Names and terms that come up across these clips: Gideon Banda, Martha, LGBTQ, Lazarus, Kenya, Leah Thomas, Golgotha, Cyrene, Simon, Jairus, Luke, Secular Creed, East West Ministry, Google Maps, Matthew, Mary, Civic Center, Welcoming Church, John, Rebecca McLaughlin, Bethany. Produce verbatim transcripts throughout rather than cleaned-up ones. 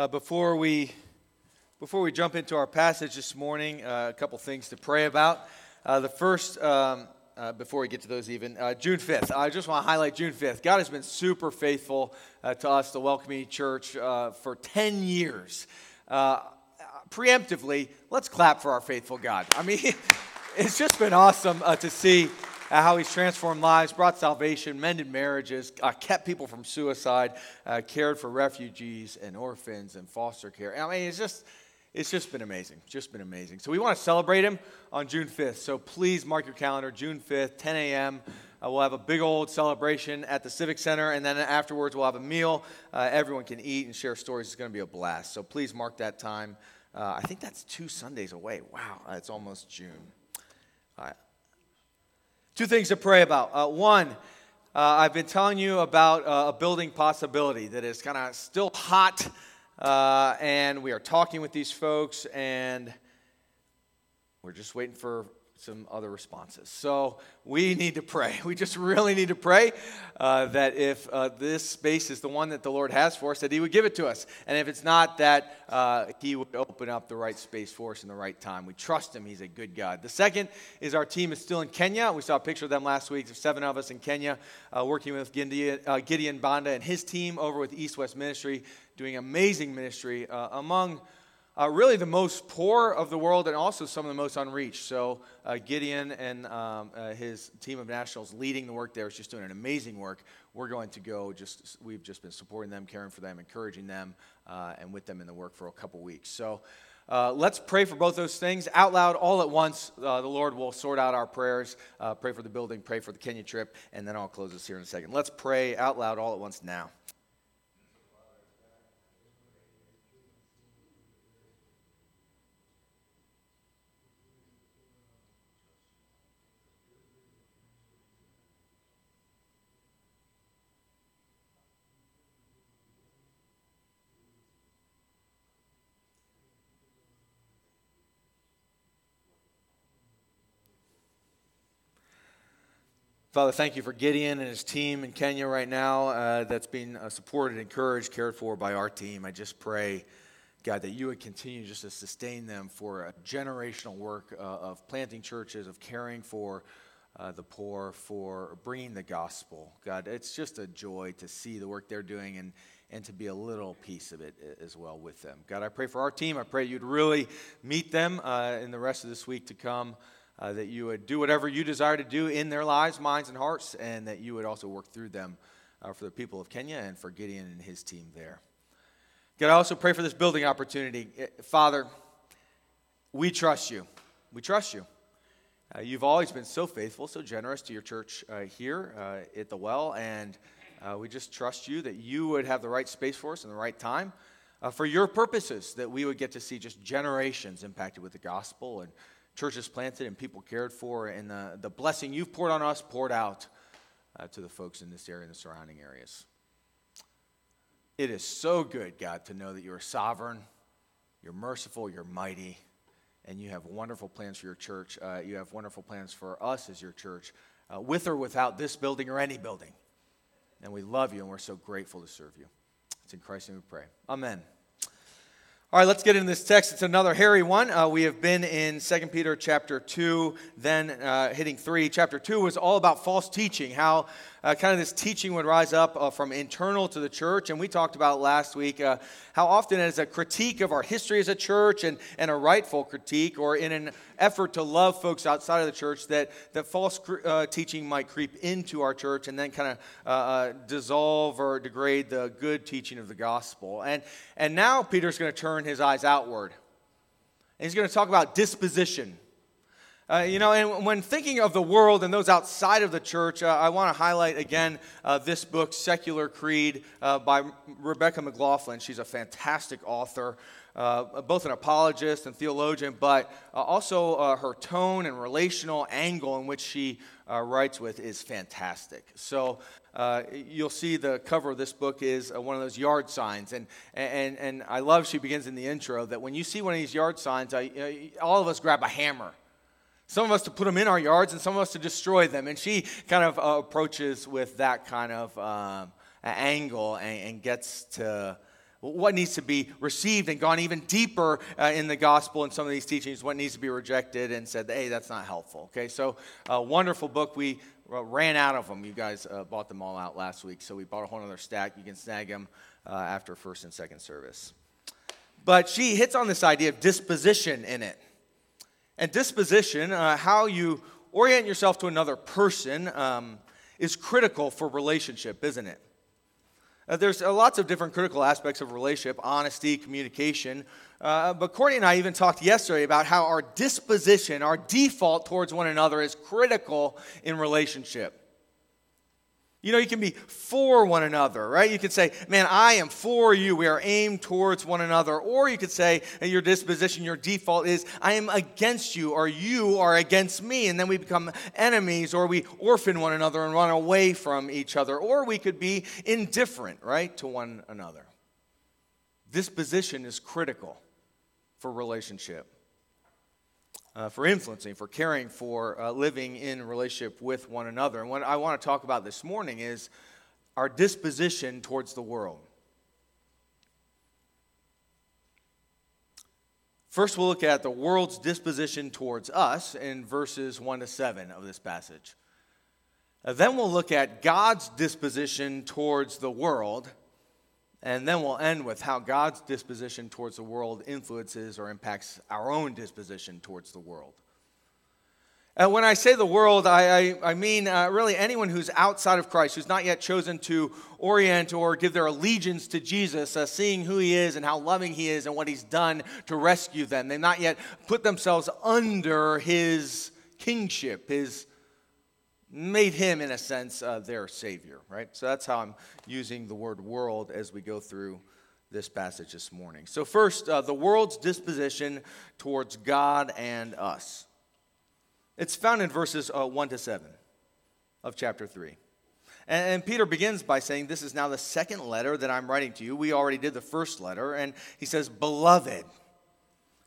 Uh, before we before we jump into our passage this morning, uh, a couple things to pray about. Uh, the first, um, uh, before we get to those even, uh, June fifth. I just want to highlight June fifth. God has been super faithful uh, to us, the Welcoming Church, uh, for ten years. Uh, preemptively, let's clap for our faithful God. I mean, it's just been awesome uh, to see Uh, how he's transformed lives, brought salvation, mended marriages, uh, kept people from suicide, uh, cared for refugees and orphans and foster care. I mean, it's just, it's just been amazing, just been amazing. So we want to celebrate him on June fifth. So please mark your calendar, June fifth, ten a.m. Uh, we'll have a big old celebration at the Civic Center, and then afterwards we'll have a meal. Uh, everyone can eat and share stories. It's going to be a blast. So please mark that time. Uh, I think that's two Sundays away. Wow, it's almost June. All right. Two things to pray about. Uh, one, uh, I've been telling you about uh, a building possibility that is kind of still hot, uh, and we are talking with these folks, and we're just waiting for some other responses. So we need to pray. We just really need to pray uh, that if uh, this space is the one that the Lord has for us, that he would give it to us. And if it's not, that uh, he would open up the right space for us in the right time. We trust him. He's a good God. The second is our team is still in Kenya. We saw a picture of them last week. There's seven of us in Kenya uh, working with Gideon, uh, Gideon Banda and his team over with East West Ministry, doing amazing ministry uh, among Uh, really the most poor of the world and also some of the most unreached. So uh, Gideon and um, uh, his team of nationals leading the work there is just doing an amazing work. We're going to go, just we've just been supporting them, caring for them, encouraging them, uh, and with them in the work for a couple weeks. So uh, let's pray for both those things out loud all at once. Uh, the Lord will sort out our prayers. Uh, pray for the building, pray for the Kenya trip, and then I'll close this here in a second. Let's pray out loud all at once now. Father, thank you for Gideon and his team in Kenya right now uh, that's being uh, supported, encouraged, cared for by our team. I just pray, God, that you would continue just to sustain them for a generational work uh, of planting churches, of caring for uh, the poor, for bringing the gospel. God, it's just a joy to see the work they're doing and and to be a little piece of it as well with them. God, I pray for our team. I pray you'd really meet them uh, in the rest of this week to come. Uh, that you would do whatever you desire to do in their lives, minds, and hearts, and that you would also work through them uh, for the people of Kenya and for Gideon and his team there. God, I also pray for this building opportunity. Father, we trust you. We trust you. Uh, you've always been so faithful, so generous to your church uh, here uh, at the well, and uh, we just trust you that you would have the right space for us and the right time uh, for your purposes, that we would get to see just generations impacted with the gospel and churches planted and people cared for, and the, the blessing you've poured on us poured out uh, to the folks in this area and the surrounding areas. It is so good, God, to know that you are sovereign, you're merciful, you're mighty, and you have wonderful plans for your church. Uh, you have wonderful plans for us as your church, uh, with or without this building or any building. And we love you, and we're so grateful to serve you. It's in Christ's name we pray. Amen. All right, let's get into this text. It's another hairy one. Uh, we have been in Second Peter chapter two, then uh, hitting three. Chapter two was all about false teaching, how uh, kind of this teaching would rise up uh, from internal to the church. And we talked about last week uh, how often it is a critique of our history as a church, and, and a rightful critique, or in an effort to love folks outside of the church, that, that false cr- uh, teaching might creep into our church and then kind of uh, uh, dissolve or degrade the good teaching of the gospel. And, and now Peter's going to turn his eyes outward, and he's going to talk about disposition. Uh, you know, and when thinking of the world and those outside of the church, uh, I want to highlight again uh, this book, Secular Creed, uh, by Rebecca McLaughlin. She's a fantastic author, uh, both an apologist and theologian, but uh, also uh, her tone and relational angle in which she uh, writes with is fantastic. So uh, you'll see the cover of this book is uh, one of those yard signs, and and and I love she begins in the intro that when you see one of these yard signs, I, you know, all of us grab a hammer. Some of us to put them in our yards, and some of us to destroy them. And she kind of uh, approaches with that kind of um, angle and, and gets to what needs to be received and gone even deeper uh, in the gospel and some of these teachings, what needs to be rejected and said, hey, that's not helpful. Okay, so a wonderful book. We ran out of them. You guys uh, bought them all out last week, so we bought a whole other stack. You can snag them uh, after first and second service. But she hits on this idea of disposition in it. And disposition, uh, how you orient yourself to another person, um, is critical for relationship, isn't it? Uh, there's uh, lots of different critical aspects of relationship, honesty, communication. Uh, but Courtney and I even talked yesterday about how our disposition, our default towards one another is critical in relationship. You know, you can be for one another, right? You could say, man, I am for you. We are aimed towards one another. Or you could say your disposition, your default is, I am against you, or you are against me. And then we become enemies, or we orphan one another and run away from each other. Or we could be indifferent, right, to one another. Disposition is critical for relationship, Uh, for influencing, for caring for, uh, living in relationship with one another. And what I want to talk about this morning is our disposition towards the world. First, we'll look at the world's disposition towards us in verses one to seven of this passage. Uh, then we'll look at God's disposition towards the world, and then we'll end with how God's disposition towards the world influences or impacts our own disposition towards the world. And when I say the world, I, I, I mean uh, really anyone who's outside of Christ, who's not yet chosen to orient or give their allegiance to Jesus, uh, seeing who he is and how loving he is and what he's done to rescue them. They've not yet put themselves under his kingship, his made him, in a sense, uh, their Savior, right? So that's how I'm using the word world as we go through this passage this morning. So first, uh, the world's disposition towards God and us. It's found in verses uh, one to seven of chapter three. And, and Peter begins by saying, this is now the second letter that I'm writing to you. We already did the first letter. And he says, beloved.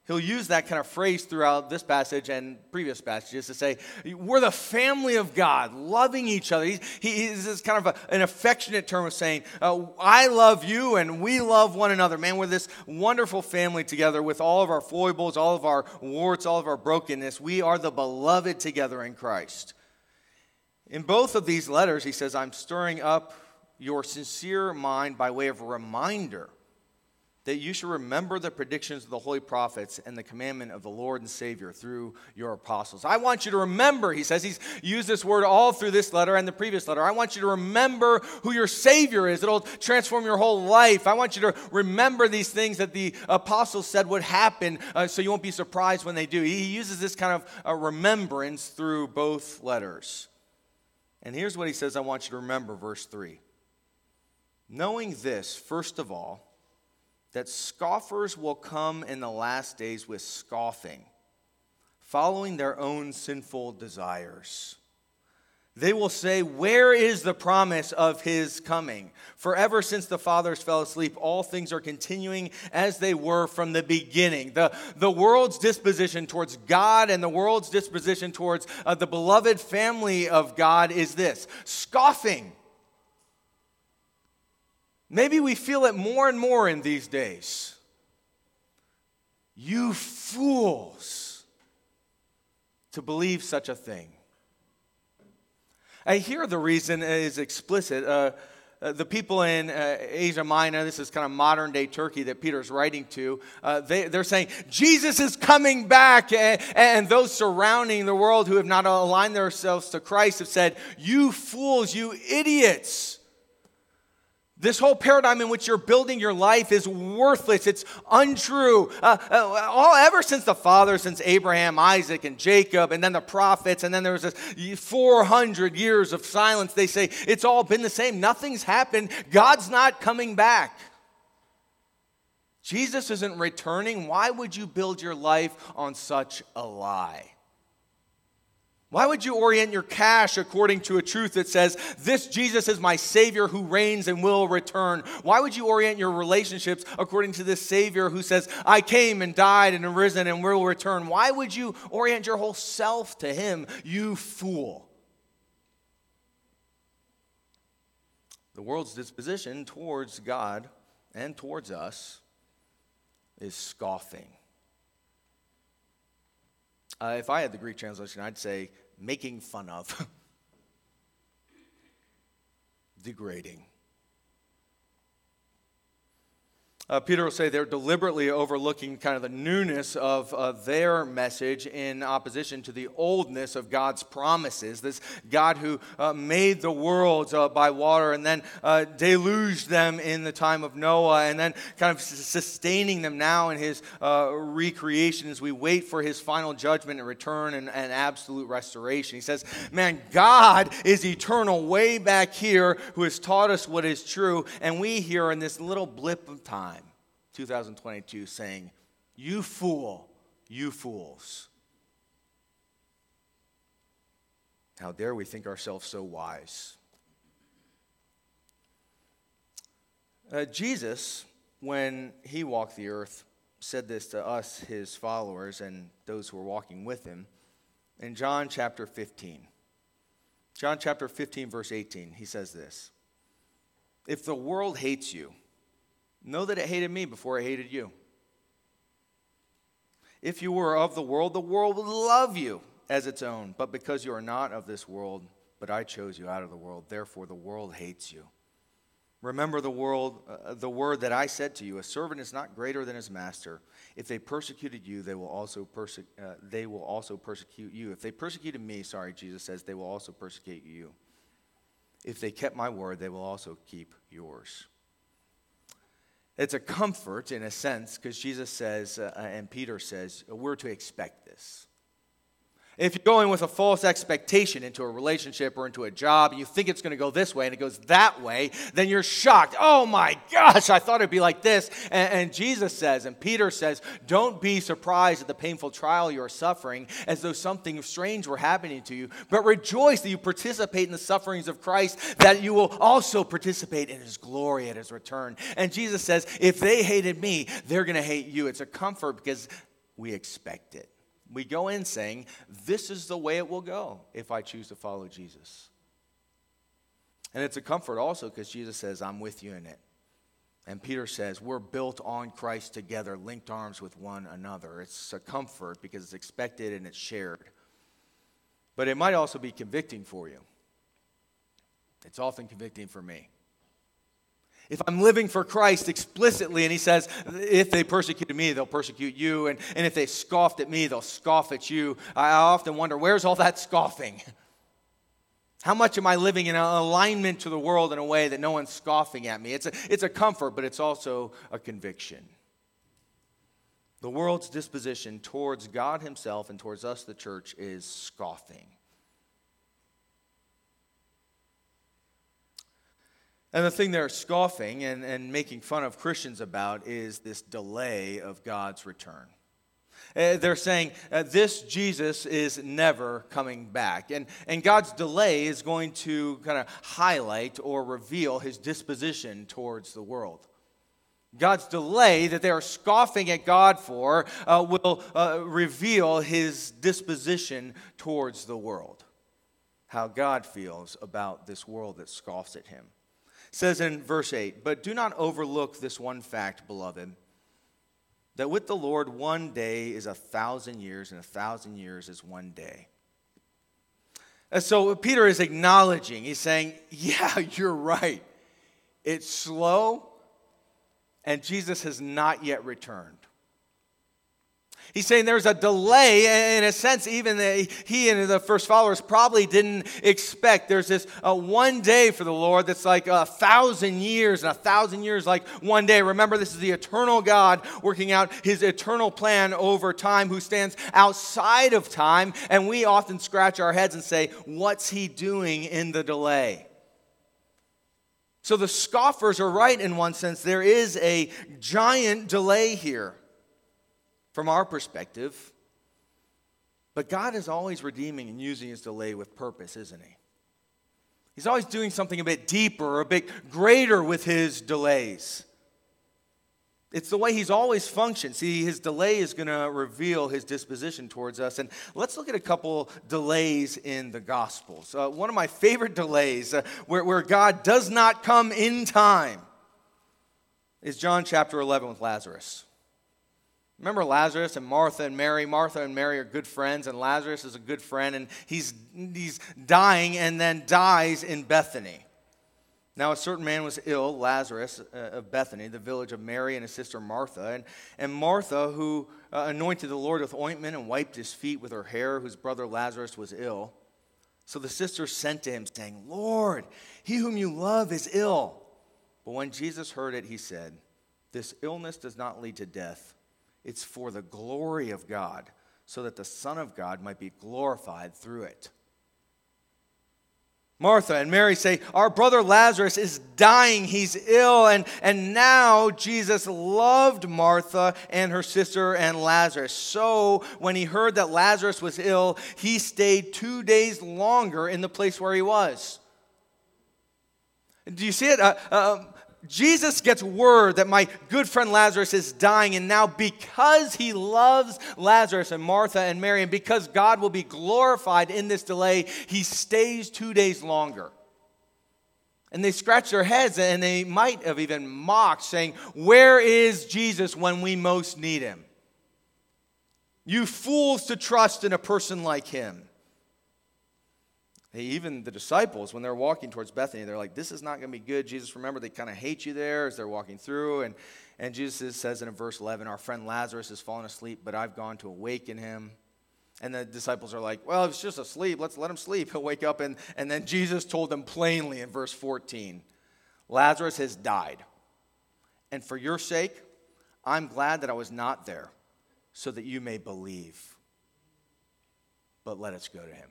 He'll use that kind of phrase throughout this passage and previous passages to say, we're the family of God, loving each other. He, he, this is kind of a, an affectionate term of saying, uh, I love you and we love one another. Man, we're this wonderful family together with all of our foibles, all of our warts, all of our brokenness. We are the beloved together in Christ. In both of these letters, he says, I'm stirring up your sincere mind by way of a reminder that you should remember the predictions of the holy prophets and the commandment of the Lord and Savior through your apostles. I want you to remember, he says, he's used this word all through this letter and the previous letter. I want you to remember who your Savior is. It'll transform your whole life. I want you to remember these things that the apostles said would happen, uh, so you won't be surprised when they do. He uses this kind of uh, remembrance through both letters. And here's what he says I want you to remember, verse three. Knowing this, first of all, that scoffers will come in the last days with scoffing, following their own sinful desires. They will say, where is the promise of his coming? For ever since the fathers fell asleep, all things are continuing as they were from the beginning. The, the world's disposition towards God and the world's disposition towards uh, the beloved family of God is this, scoffing. Maybe we feel it more and more in these days. You fools to believe such a thing. I hear the reason is explicit. Uh, uh, the people in uh, Asia Minor, this is kind of modern day Turkey that Peter's writing to, uh, they, they're saying, Jesus is coming back. And, and those surrounding the world who have not aligned themselves to Christ have said, you fools, you idiots. This whole paradigm in which you're building your life is worthless. It's untrue. Uh, uh, all ever since the fathers, since Abraham, Isaac, and Jacob, and then the prophets, and then there was this four hundred years of silence. They say, it's all been the same. Nothing's happened. God's not coming back. Jesus isn't returning. Why would you build your life on such a lie? Why would you orient your cash according to a truth that says, this Jesus is my Savior who reigns and will return? Why would you orient your relationships according to this Savior who says, I came and died and arisen and will return? Why would you orient your whole self to him, you fool? The world's disposition towards God and towards us is scoffing. Uh, if I had the Greek translation, I'd say making fun of, degrading. Uh, Peter will say they're deliberately overlooking kind of the newness of uh, their message in opposition to the oldness of God's promises. This God who uh, made the worlds uh, by water and then uh, deluged them in the time of Noah and then kind of sustaining them now in his uh, recreation as we wait for his final judgment and return and, and absolute restoration. He says, man, God is eternal way back here who has taught us what is true, and we here in this little blip of time, two thousand twenty-two, saying, you fool, you fools. How dare we think ourselves so wise? Uh, Jesus, when he walked the earth, said this to us, his followers, and those who were walking with him, in John chapter fifteen. John chapter fifteen, verse eighteen, he says this, if the world hates you, know that it hated me before it hated you. If you were of the world, the world would love you as its own. But because you are not of this world, but I chose you out of the world, therefore the world hates you. Remember the world, uh, the word that I said to you, a servant is not greater than his master. If they persecuted you, they will also perse- uh, they will also persecute you. If they persecuted me, sorry, Jesus says, they will also persecute you. If they kept my word, they will also keep yours. It's a comfort, in a sense, because Jesus says, uh, and Peter says, we're to expect this. If you're going with a false expectation into a relationship or into a job, and you think it's going to go this way and it goes that way, then you're shocked. Oh my gosh, I thought it'd be like this. And, and Jesus says, and Peter says, don't be surprised at the painful trial you're suffering as though something strange were happening to you, but rejoice that you participate in the sufferings of Christ, that you will also participate in his glory at his return. And Jesus says, if they hated me, they're going to hate you. It's a comfort because we expect it. We go in saying, this is the way it will go if I choose to follow Jesus. And it's a comfort also because Jesus says, I'm with you in it. And Peter says, we're built on Christ together, linked arms with one another. It's a comfort because it's expected and it's shared. But it might also be convicting for you. It's often convicting for me. If I'm living for Christ explicitly, and he says, if they persecuted me, they'll persecute you, and, and if they scoffed at me, they'll scoff at you. I often wonder, where's all that scoffing? How much am I living in alignment to the world in a way that no one's scoffing at me? It's a, it's a comfort, but it's also a conviction. The world's disposition towards God himself and towards us, the church, is scoffing. And the thing they're scoffing and, and making fun of Christians about is this delay of God's return. Uh, they're saying, uh, this Jesus is never coming back. And, and God's delay is going to kind of highlight or reveal his disposition towards the world. God's delay that they are scoffing at God for uh, will uh, reveal his disposition towards the world. How God feels about this world that scoffs at him. Says in verse eight, but do not overlook this one fact, beloved, that with the Lord one day is a thousand years, and a thousand years is one day. And so Peter is acknowledging, he's saying, yeah, you're right. It's slow, and Jesus has not yet returned. He's saying there's a delay, in a sense, even that he and the first followers probably didn't expect. There's this uh, one day for the Lord that's like a thousand years, and a thousand years like one day. Remember, this is the eternal God working out his eternal plan over time, who stands outside of time, and we often scratch our heads and say, what's he doing in the delay? So the scoffers are right in one sense. There is a giant delay here from our perspective, but God is always redeeming and using his delay with purpose, isn't he? He's always doing something a bit deeper, a bit greater with his delays. It's the way he's always functioned. See, his delay is going to reveal his disposition towards us. And let's look at a couple delays in the Gospels. Uh, one of my favorite delays, uh, where, where God does not come in time, is John chapter eleven with Lazarus. Remember Lazarus and Martha and Mary? Martha and Mary are good friends, and Lazarus is a good friend, and he's he's dying and then dies in Bethany. Now, a certain man was ill, Lazarus uh, of Bethany, the village of Mary and his sister Martha. And, and Martha, who uh, anointed the Lord with ointment and wiped his feet with her hair, whose brother Lazarus was ill. So the sisters sent to him, saying, "Lord, he whom you love is ill." But when Jesus heard it, he said, "This illness does not lead to death. It's for the glory of God, so that the Son of God might be glorified through it." Martha and Mary say, "Our brother Lazarus is dying, he's ill," and, and now Jesus loved Martha and her sister and Lazarus. So when he heard that Lazarus was ill, he stayed two days longer in the place where he was. Do you see it? Uh, uh, Jesus gets word that my good friend Lazarus is dying, and now because he loves Lazarus and Martha and Mary, and because God will be glorified in this delay, he stays two days longer. And they scratch their heads, and they might have even mocked, saying, "Where is Jesus when we most need him? You fools to trust in a person like him." Hey, even the disciples, when they're walking towards Bethany, they're like, "This is not going to be good." Jesus, remember, they kind of hate you there as they're walking through. And, and Jesus says in verse eleven, "Our friend Lazarus has fallen asleep, but I've gone to awaken him." And the disciples are like, "Well, it's just asleep. Let's let him sleep. He'll wake up." And, and then Jesus told them plainly in verse fourteen, "Lazarus has died. And for your sake, I'm glad that I was not there, so that you may believe. But let us go to him."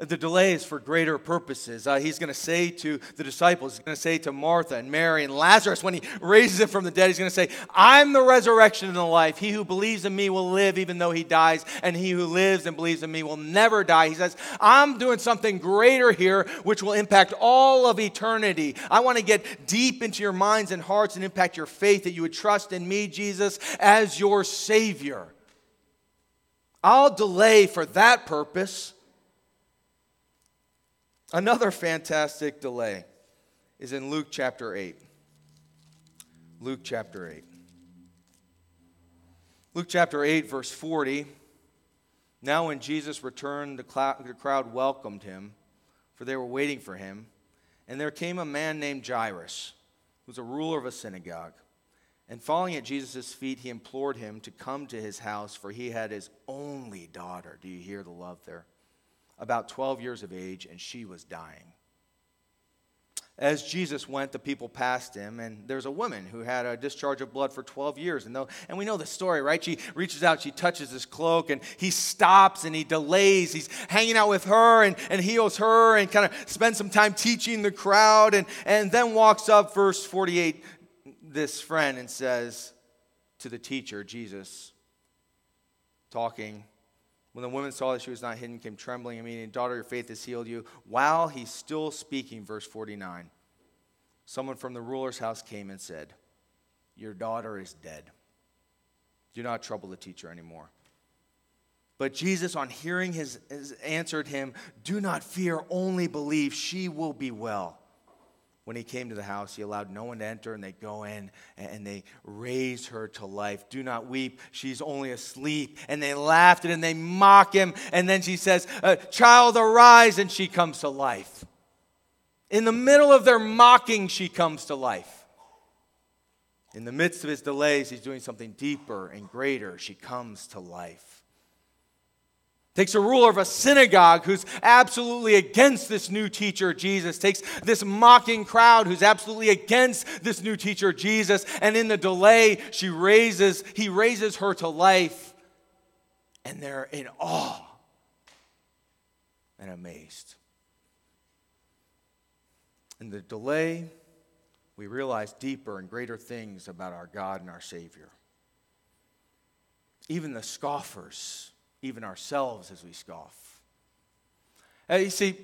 The delay is for greater purposes. Uh, he's going to say to the disciples, he's going to say to Martha and Mary and Lazarus, when he raises him from the dead, he's going to say, "I'm the resurrection and the life. He who believes in me will live even though he dies, and he who lives and believes in me will never die." He says, "I'm doing something greater here which will impact all of eternity. I want to get deep into your minds and hearts and impact your faith that you would trust in me, Jesus, as your Savior. I'll delay for that purpose." Another fantastic delay is in Luke chapter eight. Luke chapter eight. Luke chapter eight, verse forty. "Now when Jesus returned, the crowd welcomed him, for they were waiting for him. And there came a man named Jairus, who was a ruler of a synagogue. And falling at Jesus' feet, he implored him to come to his house, for he had his only daughter." Do you hear the love there? About twelve years of age, and she was dying. As Jesus went, the people passed him, and there's a woman who had a discharge of blood for twelve years. And, though, and we know the story, right? She reaches out, she touches his cloak, and he stops, and he delays. He's hanging out with her and, and heals her and kind of spends some time teaching the crowd, and, and then walks up, verse forty-eight, this friend, and says to the teacher, Jesus, talking, "When the woman saw that she was not hidden, came trembling and meaning, 'Daughter, your faith has healed you.' While he's still speaking," verse forty-nine, "someone from the ruler's house came and said, 'Your daughter is dead. Do not trouble the teacher anymore.' But Jesus, on hearing his, his answered him, 'Do not fear, only believe. She will be well.' When he came to the house, he allowed no one to enter, and they go in, and they raise her to life. 'Do not weep. She's only asleep.' And they laughed at him, and they mock him, and then she says, uh, 'Child, arise,' and she comes to life." In the middle of their mocking, she comes to life. In the midst of his delays, he's doing something deeper and greater. She comes to life. Takes a ruler of a synagogue who's absolutely against this new teacher, Jesus. Takes this mocking crowd who's absolutely against this new teacher, Jesus. And in the delay, she raises, he raises her to life. And they're in awe and amazed. In the delay, we realize deeper and greater things about our God and our Savior. Even the scoffers, even ourselves as we scoff. Uh, you see,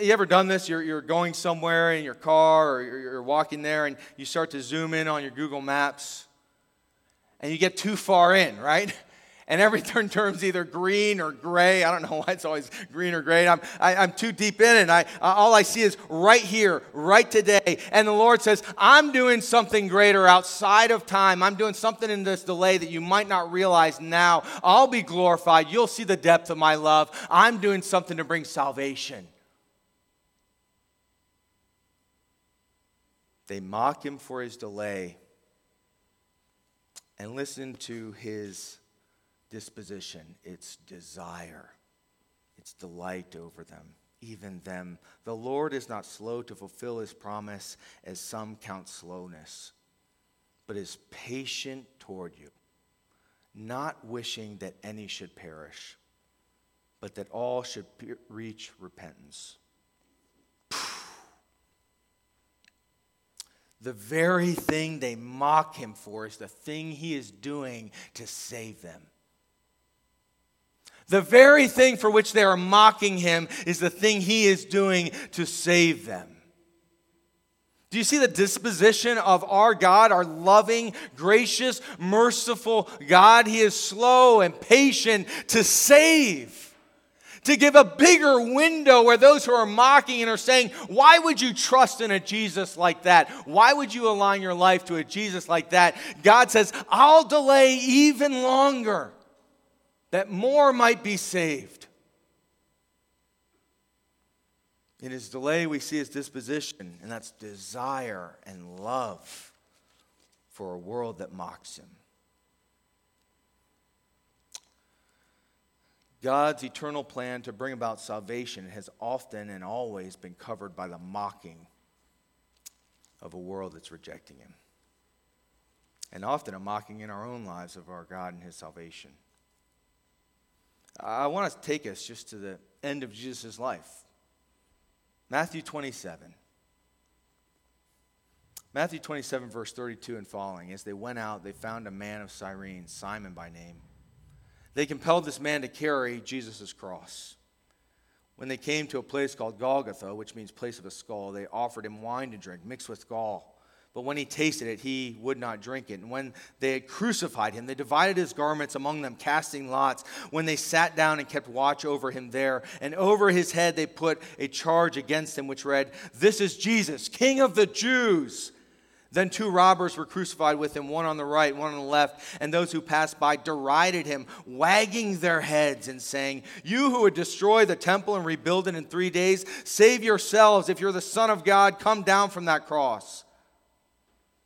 you ever done this? You're, you're going somewhere in your car, or you're, you're walking there, and you start to zoom in on your Google Maps, and you get too far in, right? And every term's either green or gray. I don't know why it's always green or gray. I'm I, I'm too deep in it. And I, all I see is right here, right today. And the Lord says, I'm doing something greater outside of time. I'm doing something in this delay that you might not realize now. I'll be glorified. You'll see the depth of my love. I'm doing something to bring salvation. They mock him for his delay. And listen to his disposition, its desire, its delight over them, even them. The Lord is not slow to fulfill his promise, as some count slowness, but is patient toward you, not wishing that any should perish, but that all should pe- reach repentance. The very thing they mock him for is the thing he is doing to save them. The very thing for which they are mocking him is the thing he is doing to save them. Do you see the disposition of our God, our loving, gracious, merciful God? He is slow and patient to save. To give a bigger window where those who are mocking and are saying, why would you trust in a Jesus like that? Why would you align your life to a Jesus like that? God says, I'll delay even longer that more might be saved. In his delay, we see his disposition, and that's desire and love for a world that mocks him. God's eternal plan to bring about salvation has often and always been covered by the mocking of a world that's rejecting him. And often a mocking in our own lives of our God and his salvation. I want to take us just to the end of Jesus' life. Matthew twenty-seven. Matthew twenty-seven, verse thirty-two and following. As they went out, they found a man of Cyrene, Simon by name. They compelled this man to carry Jesus' cross. When they came to a place called Golgotha, which means place of a skull, they offered him wine to drink, mixed with gall. But when he tasted it, he would not drink it. And when they had crucified him, they divided his garments among them, casting lots. When they sat down and kept watch over him there, and over his head they put a charge against him, which read, "This is Jesus, King of the Jews." Then two robbers were crucified with him, one on the right, one on the left. And those who passed by derided him, wagging their heads and saying, "You who would destroy the temple and rebuild it in three days, save yourselves. If you're the Son of God, come down from that cross."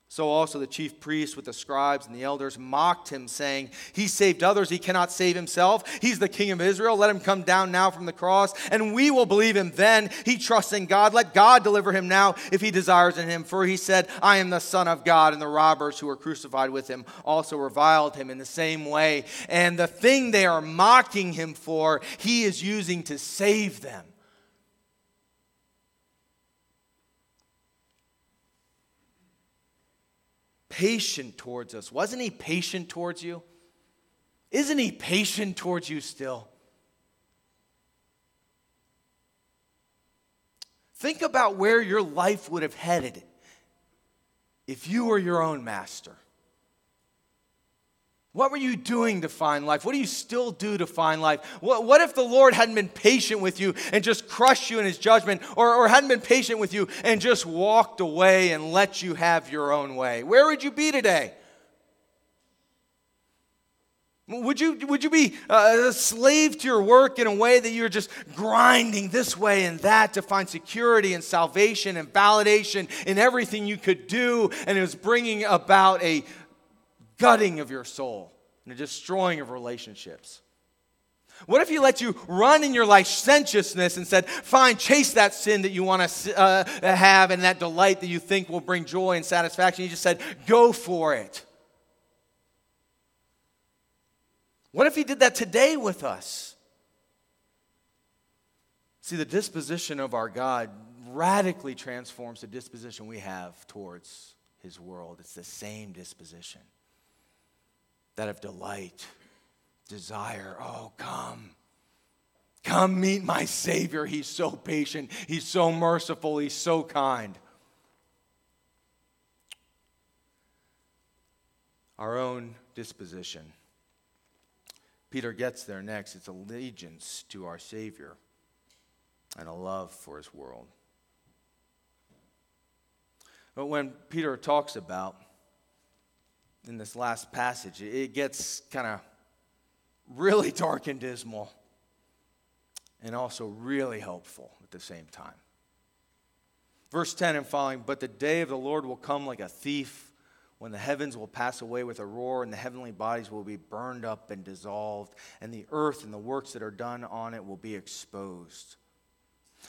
So also the chief priests with the scribes and the elders mocked him, saying, "He saved others. He cannot save himself. He's the King of Israel. Let him come down now from the cross, and we will believe him then. He trusts in God. Let God deliver him now if he desires in him. For he said, I am the Son of God." And the robbers who were crucified with him also reviled him in the same way. And the thing they are mocking him for, he is using to save them. Patient towards us. Wasn't he patient towards you? Isn't he patient towards you still? Think about where your life would have headed if you were your own master. What were you doing to find life? What do you still do to find life? What, what if the Lord hadn't been patient with you and just crushed you in his judgment, or, or hadn't been patient with you and just walked away and let you have your own way? Where would you be today? Would you, would you be a slave to your work in a way that you're just grinding this way and that to find security and salvation and validation in everything you could do, and it was bringing about a gutting of your soul and a destroying of relationships? What if he let you run in your licentiousness and said, fine, chase that sin that you want to uh, have and that delight that you think will bring joy and satisfaction? He just said, go for it. What if he did that today with us? See, the disposition of our God radically transforms the disposition we have towards his world. It's the same disposition. That of delight, desire. Oh, come. Come meet my Savior. He's so patient. He's so merciful. He's so kind. Our own disposition Peter gets there next. It's allegiance to our Savior and a love for his world. But when Peter talks about in this last passage, it gets kind of really dark and dismal and also really hopeful at the same time. Verse ten and following, but the day of the Lord will come like a thief, when the heavens will pass away with a roar, and the heavenly bodies will be burned up and dissolved, and the earth and the works that are done on it will be exposed.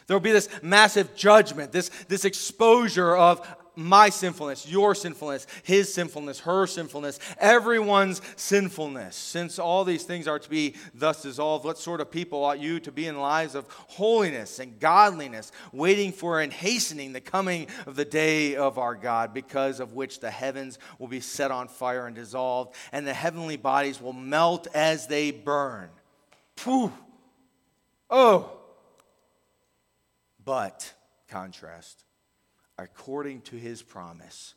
There will be this massive judgment, this, this exposure of my sinfulness, your sinfulness, his sinfulness, her sinfulness, everyone's sinfulness. Since all these things are to be thus dissolved, what sort of people ought you to be in lives of holiness and godliness, waiting for and hastening the coming of the day of our God, because of which the heavens will be set on fire and dissolved, and the heavenly bodies will melt as they burn. Poof! Oh! But, contrast, according to his promise,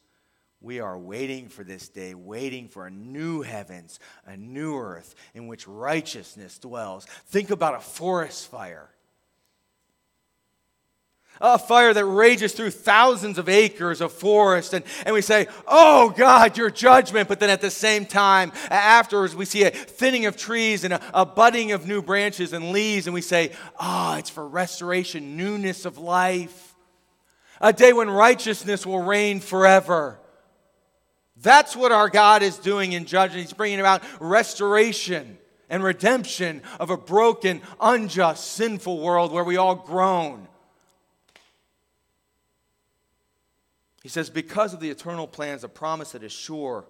we are waiting for this day, waiting for a new heavens, a new earth in which righteousness dwells. Think about a forest fire. A fire that rages through thousands of acres of forest. And, and we say, oh God, your judgment. But then at the same time, afterwards we see a thinning of trees and a, a budding of new branches and leaves. And we say, ah, oh, it's for restoration, newness of life. A day when righteousness will reign forever. That's what our God is doing in judgment. He's bringing about restoration and redemption of a broken, unjust, sinful world where we all groan. He says, because of the eternal plans, a promise that is sure,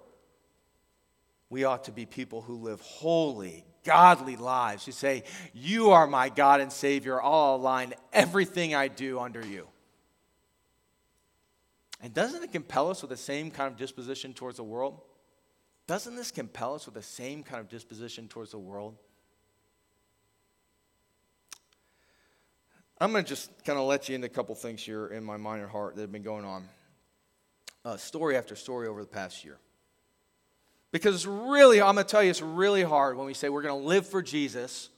we ought to be people who live holy, godly lives. You say, you are my God and Savior. I'll align everything I do under you. And doesn't it compel us with the same kind of disposition towards the world? Doesn't this compel us with the same kind of disposition towards the world? I'm going to just kind of let you into a couple things here in my mind and heart that have been going on. Uh, story after story over the past year. Because it's really, I'm going to tell you, it's really hard when we say we're going to live for Jesus,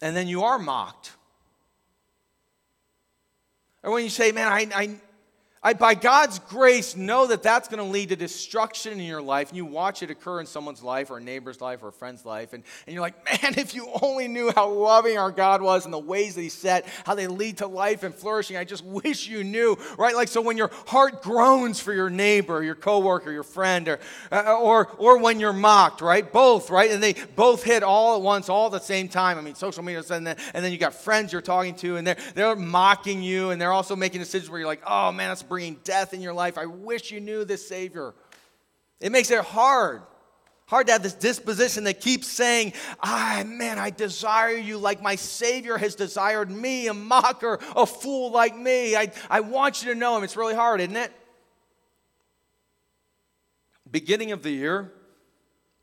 and then you are mocked. Or when you say, man, I, I, I by God's grace know that that's going to lead to destruction in your life, and you watch it occur in someone's life or a neighbor's life or a friend's life, and, and you're like, man, if you only knew how loving our God was and the ways that he set, how they lead to life and flourishing, I just wish you knew, right? Like, so when your heart groans for your neighbor, your coworker, your friend, or, or, or when you're mocked, right? Both, right? And they both hit all at once, all at the same time. I mean, social media, and then, and then you got friends you're talking to, and they're, they're mocking you, and they're also making decisions where you're like, oh, man, that's bringing death in your life. I wish you knew this Savior. It makes it hard. Hard to have this disposition that keeps saying, ah, man, I desire you like my Savior has desired me, a mocker, a fool like me. I, I want you to know him. It's really hard, isn't it? Beginning of the year,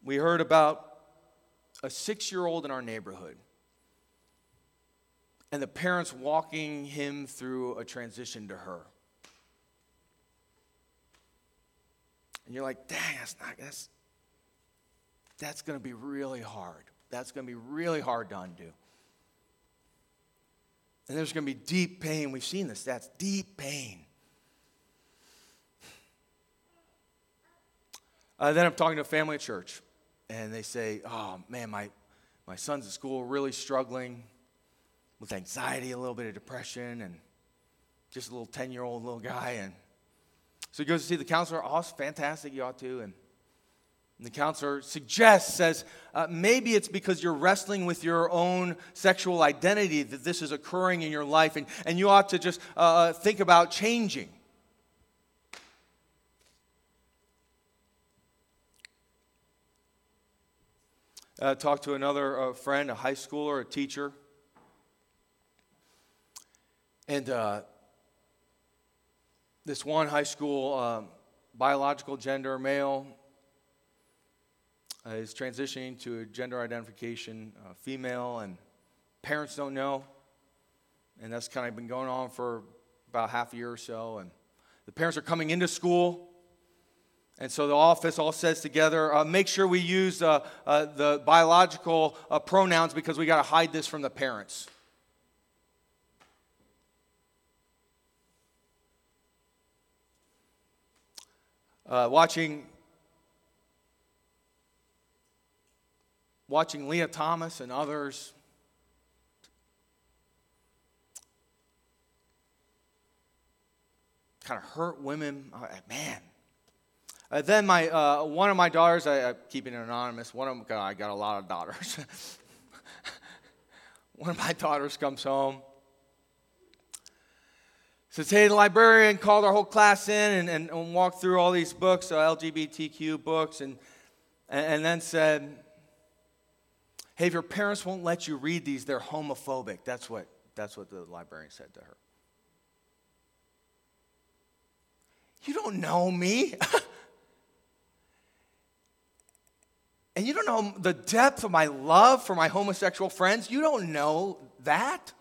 we heard about a six-year-old in our neighborhood and the parents walking him through a transition to her. And you're like, dang, that's not, that's, that's going to be really hard. That's going to be really hard to undo. And there's going to be deep pain. We've seen this. That's deep pain. Uh, then I'm talking to a family at church. And they say, oh, man, my, my son's at school really struggling with anxiety, a little bit of depression, and just a little ten-year-old little guy, and so he goes to see the counselor. Oh, it's fantastic. You ought to. And the counselor suggests, says, uh, maybe it's because you're wrestling with your own sexual identity that this is occurring in your life, and, and you ought to just uh, think about changing. Uh, talked to another uh, friend, a high schooler, a teacher. And uh This one high school, uh, biological gender male, uh, is transitioning to a gender identification uh, female, and parents don't know. And that's kind of been going on for about half a year or so. And the parents are coming into school, And so the office all says together, uh, make sure we use uh, uh, the biological uh, pronouns because we got to hide this from the parents. Uh, watching, watching Leah Thomas and others. Kind of hurt women, uh, man. Uh, then my uh, one of my daughters, I, I keep it anonymous. One of them, God, I got a lot of daughters. One of my daughters comes home, says, "Hey, the librarian called our whole class in and, and, and walked through all these books, uh, L G B T Q books, and, and and then said, 'Hey, if your parents won't let you read these, they're homophobic.'" That's what that's what the librarian said to her. You don't know me. And you don't know the depth of my love for my homosexual friends. You don't know that.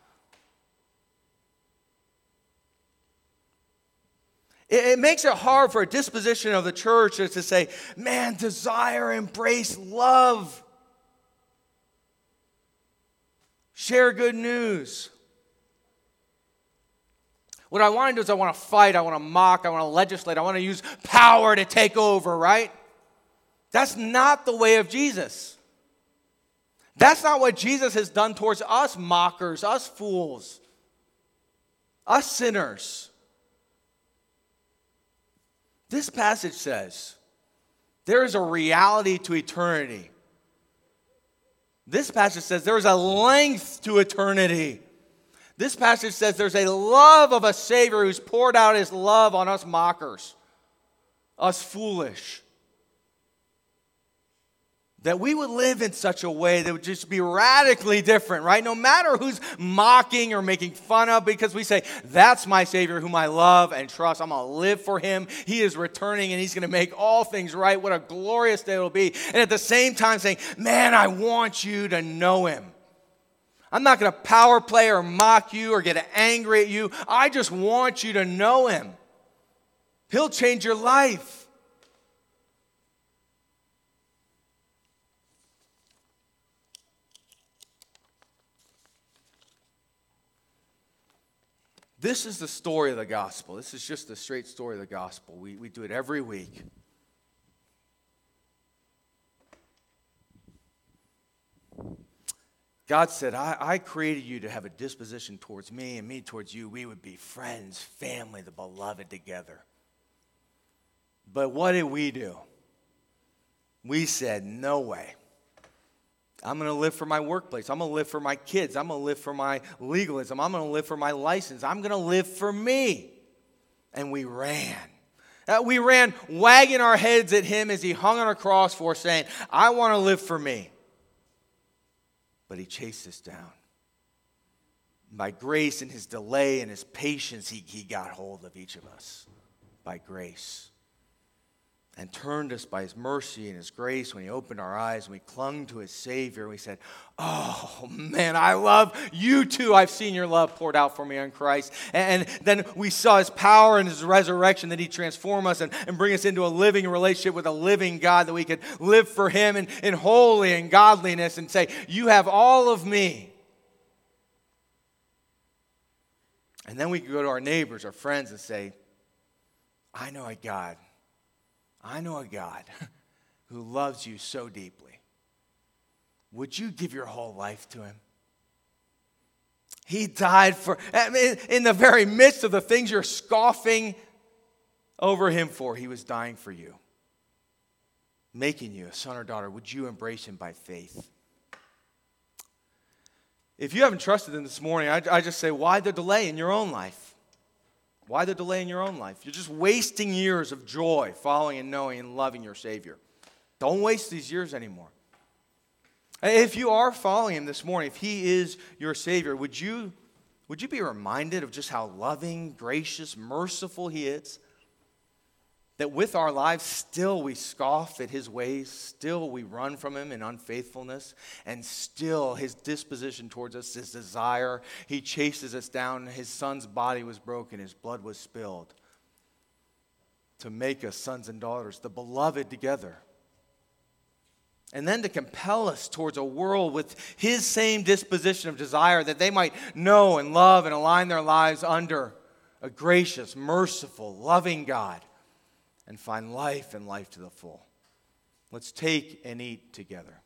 It, it makes it hard for a disposition of the church to say, man, desire, embrace, love. Share good news. What I want to do is I want to fight, I want to mock, I want to legislate, I want to use power to take over, right? That's not the way of Jesus. That's not what Jesus has done towards us mockers, us fools, us sinners. This passage says there is a reality to eternity. This passage says there is a length to eternity. This passage says there's a love of a Savior who's poured out his love on us mockers, us foolish. That we would live in such a way that would just be radically different, right? No matter who's mocking or making fun of, because we say, that's my Savior whom I love and trust. I'm going to live for him. He is returning and he's going to make all things right. What a glorious day it will be. And at the same time saying, man, I want you to know him. I'm not going to power play or mock you or get angry at you. I just want you to know him. He'll change your life. This is the story of the gospel. This is just the straight story of the gospel. We, we do it every week. God said, I, I created you to have a disposition towards me and me towards you. We would be friends, family, the beloved together. But what did we do? We said, no way. I'm going to live for my workplace. I'm going to live for my kids. I'm going to live for my legalism. I'm going to live for my license. I'm going to live for me. And we ran. Uh, we ran wagging our heads at him as he hung on a cross for us, saying, I want to live for me. But he chased us down. By grace and his delay and his patience, he, he got hold of each of us. By grace. And turned us by his mercy and his grace when he opened our eyes and we clung to his Savior. And we said, oh, man, I love you too. I've seen your love poured out for me on Christ. And then we saw his power and his resurrection that he transformed us and, and bring us into a living relationship with a living God that we could live for him in, in holy and godliness and say, you have all of me. And then we could go to our neighbors, our friends and say, I know a God. I know a God who loves you so deeply. Would you give your whole life to him? He died for, I mean, in the very midst of the things you're scoffing over him for, he was dying for you, making you a son or daughter. Would you embrace him by faith? If you haven't trusted him this morning, I, I just say, why the delay in your own life? Why the delay in your own life? You're just wasting years of joy following and knowing and loving your Savior. Don't waste these years anymore. If you are following him this morning, if he is your Savior, would you, would you be reminded of just how loving, gracious, merciful he is? That with our lives, still we scoff at his ways, still we run from him in unfaithfulness, and still his disposition towards us, his desire, he chases us down. His son's body was broken, his blood was spilled. to make us sons and daughters, the beloved together. And then to compel us towards a world with his same disposition of desire, that they might know and love and align their lives under a gracious, merciful, loving God and find life and life to the full. Let's take and eat together.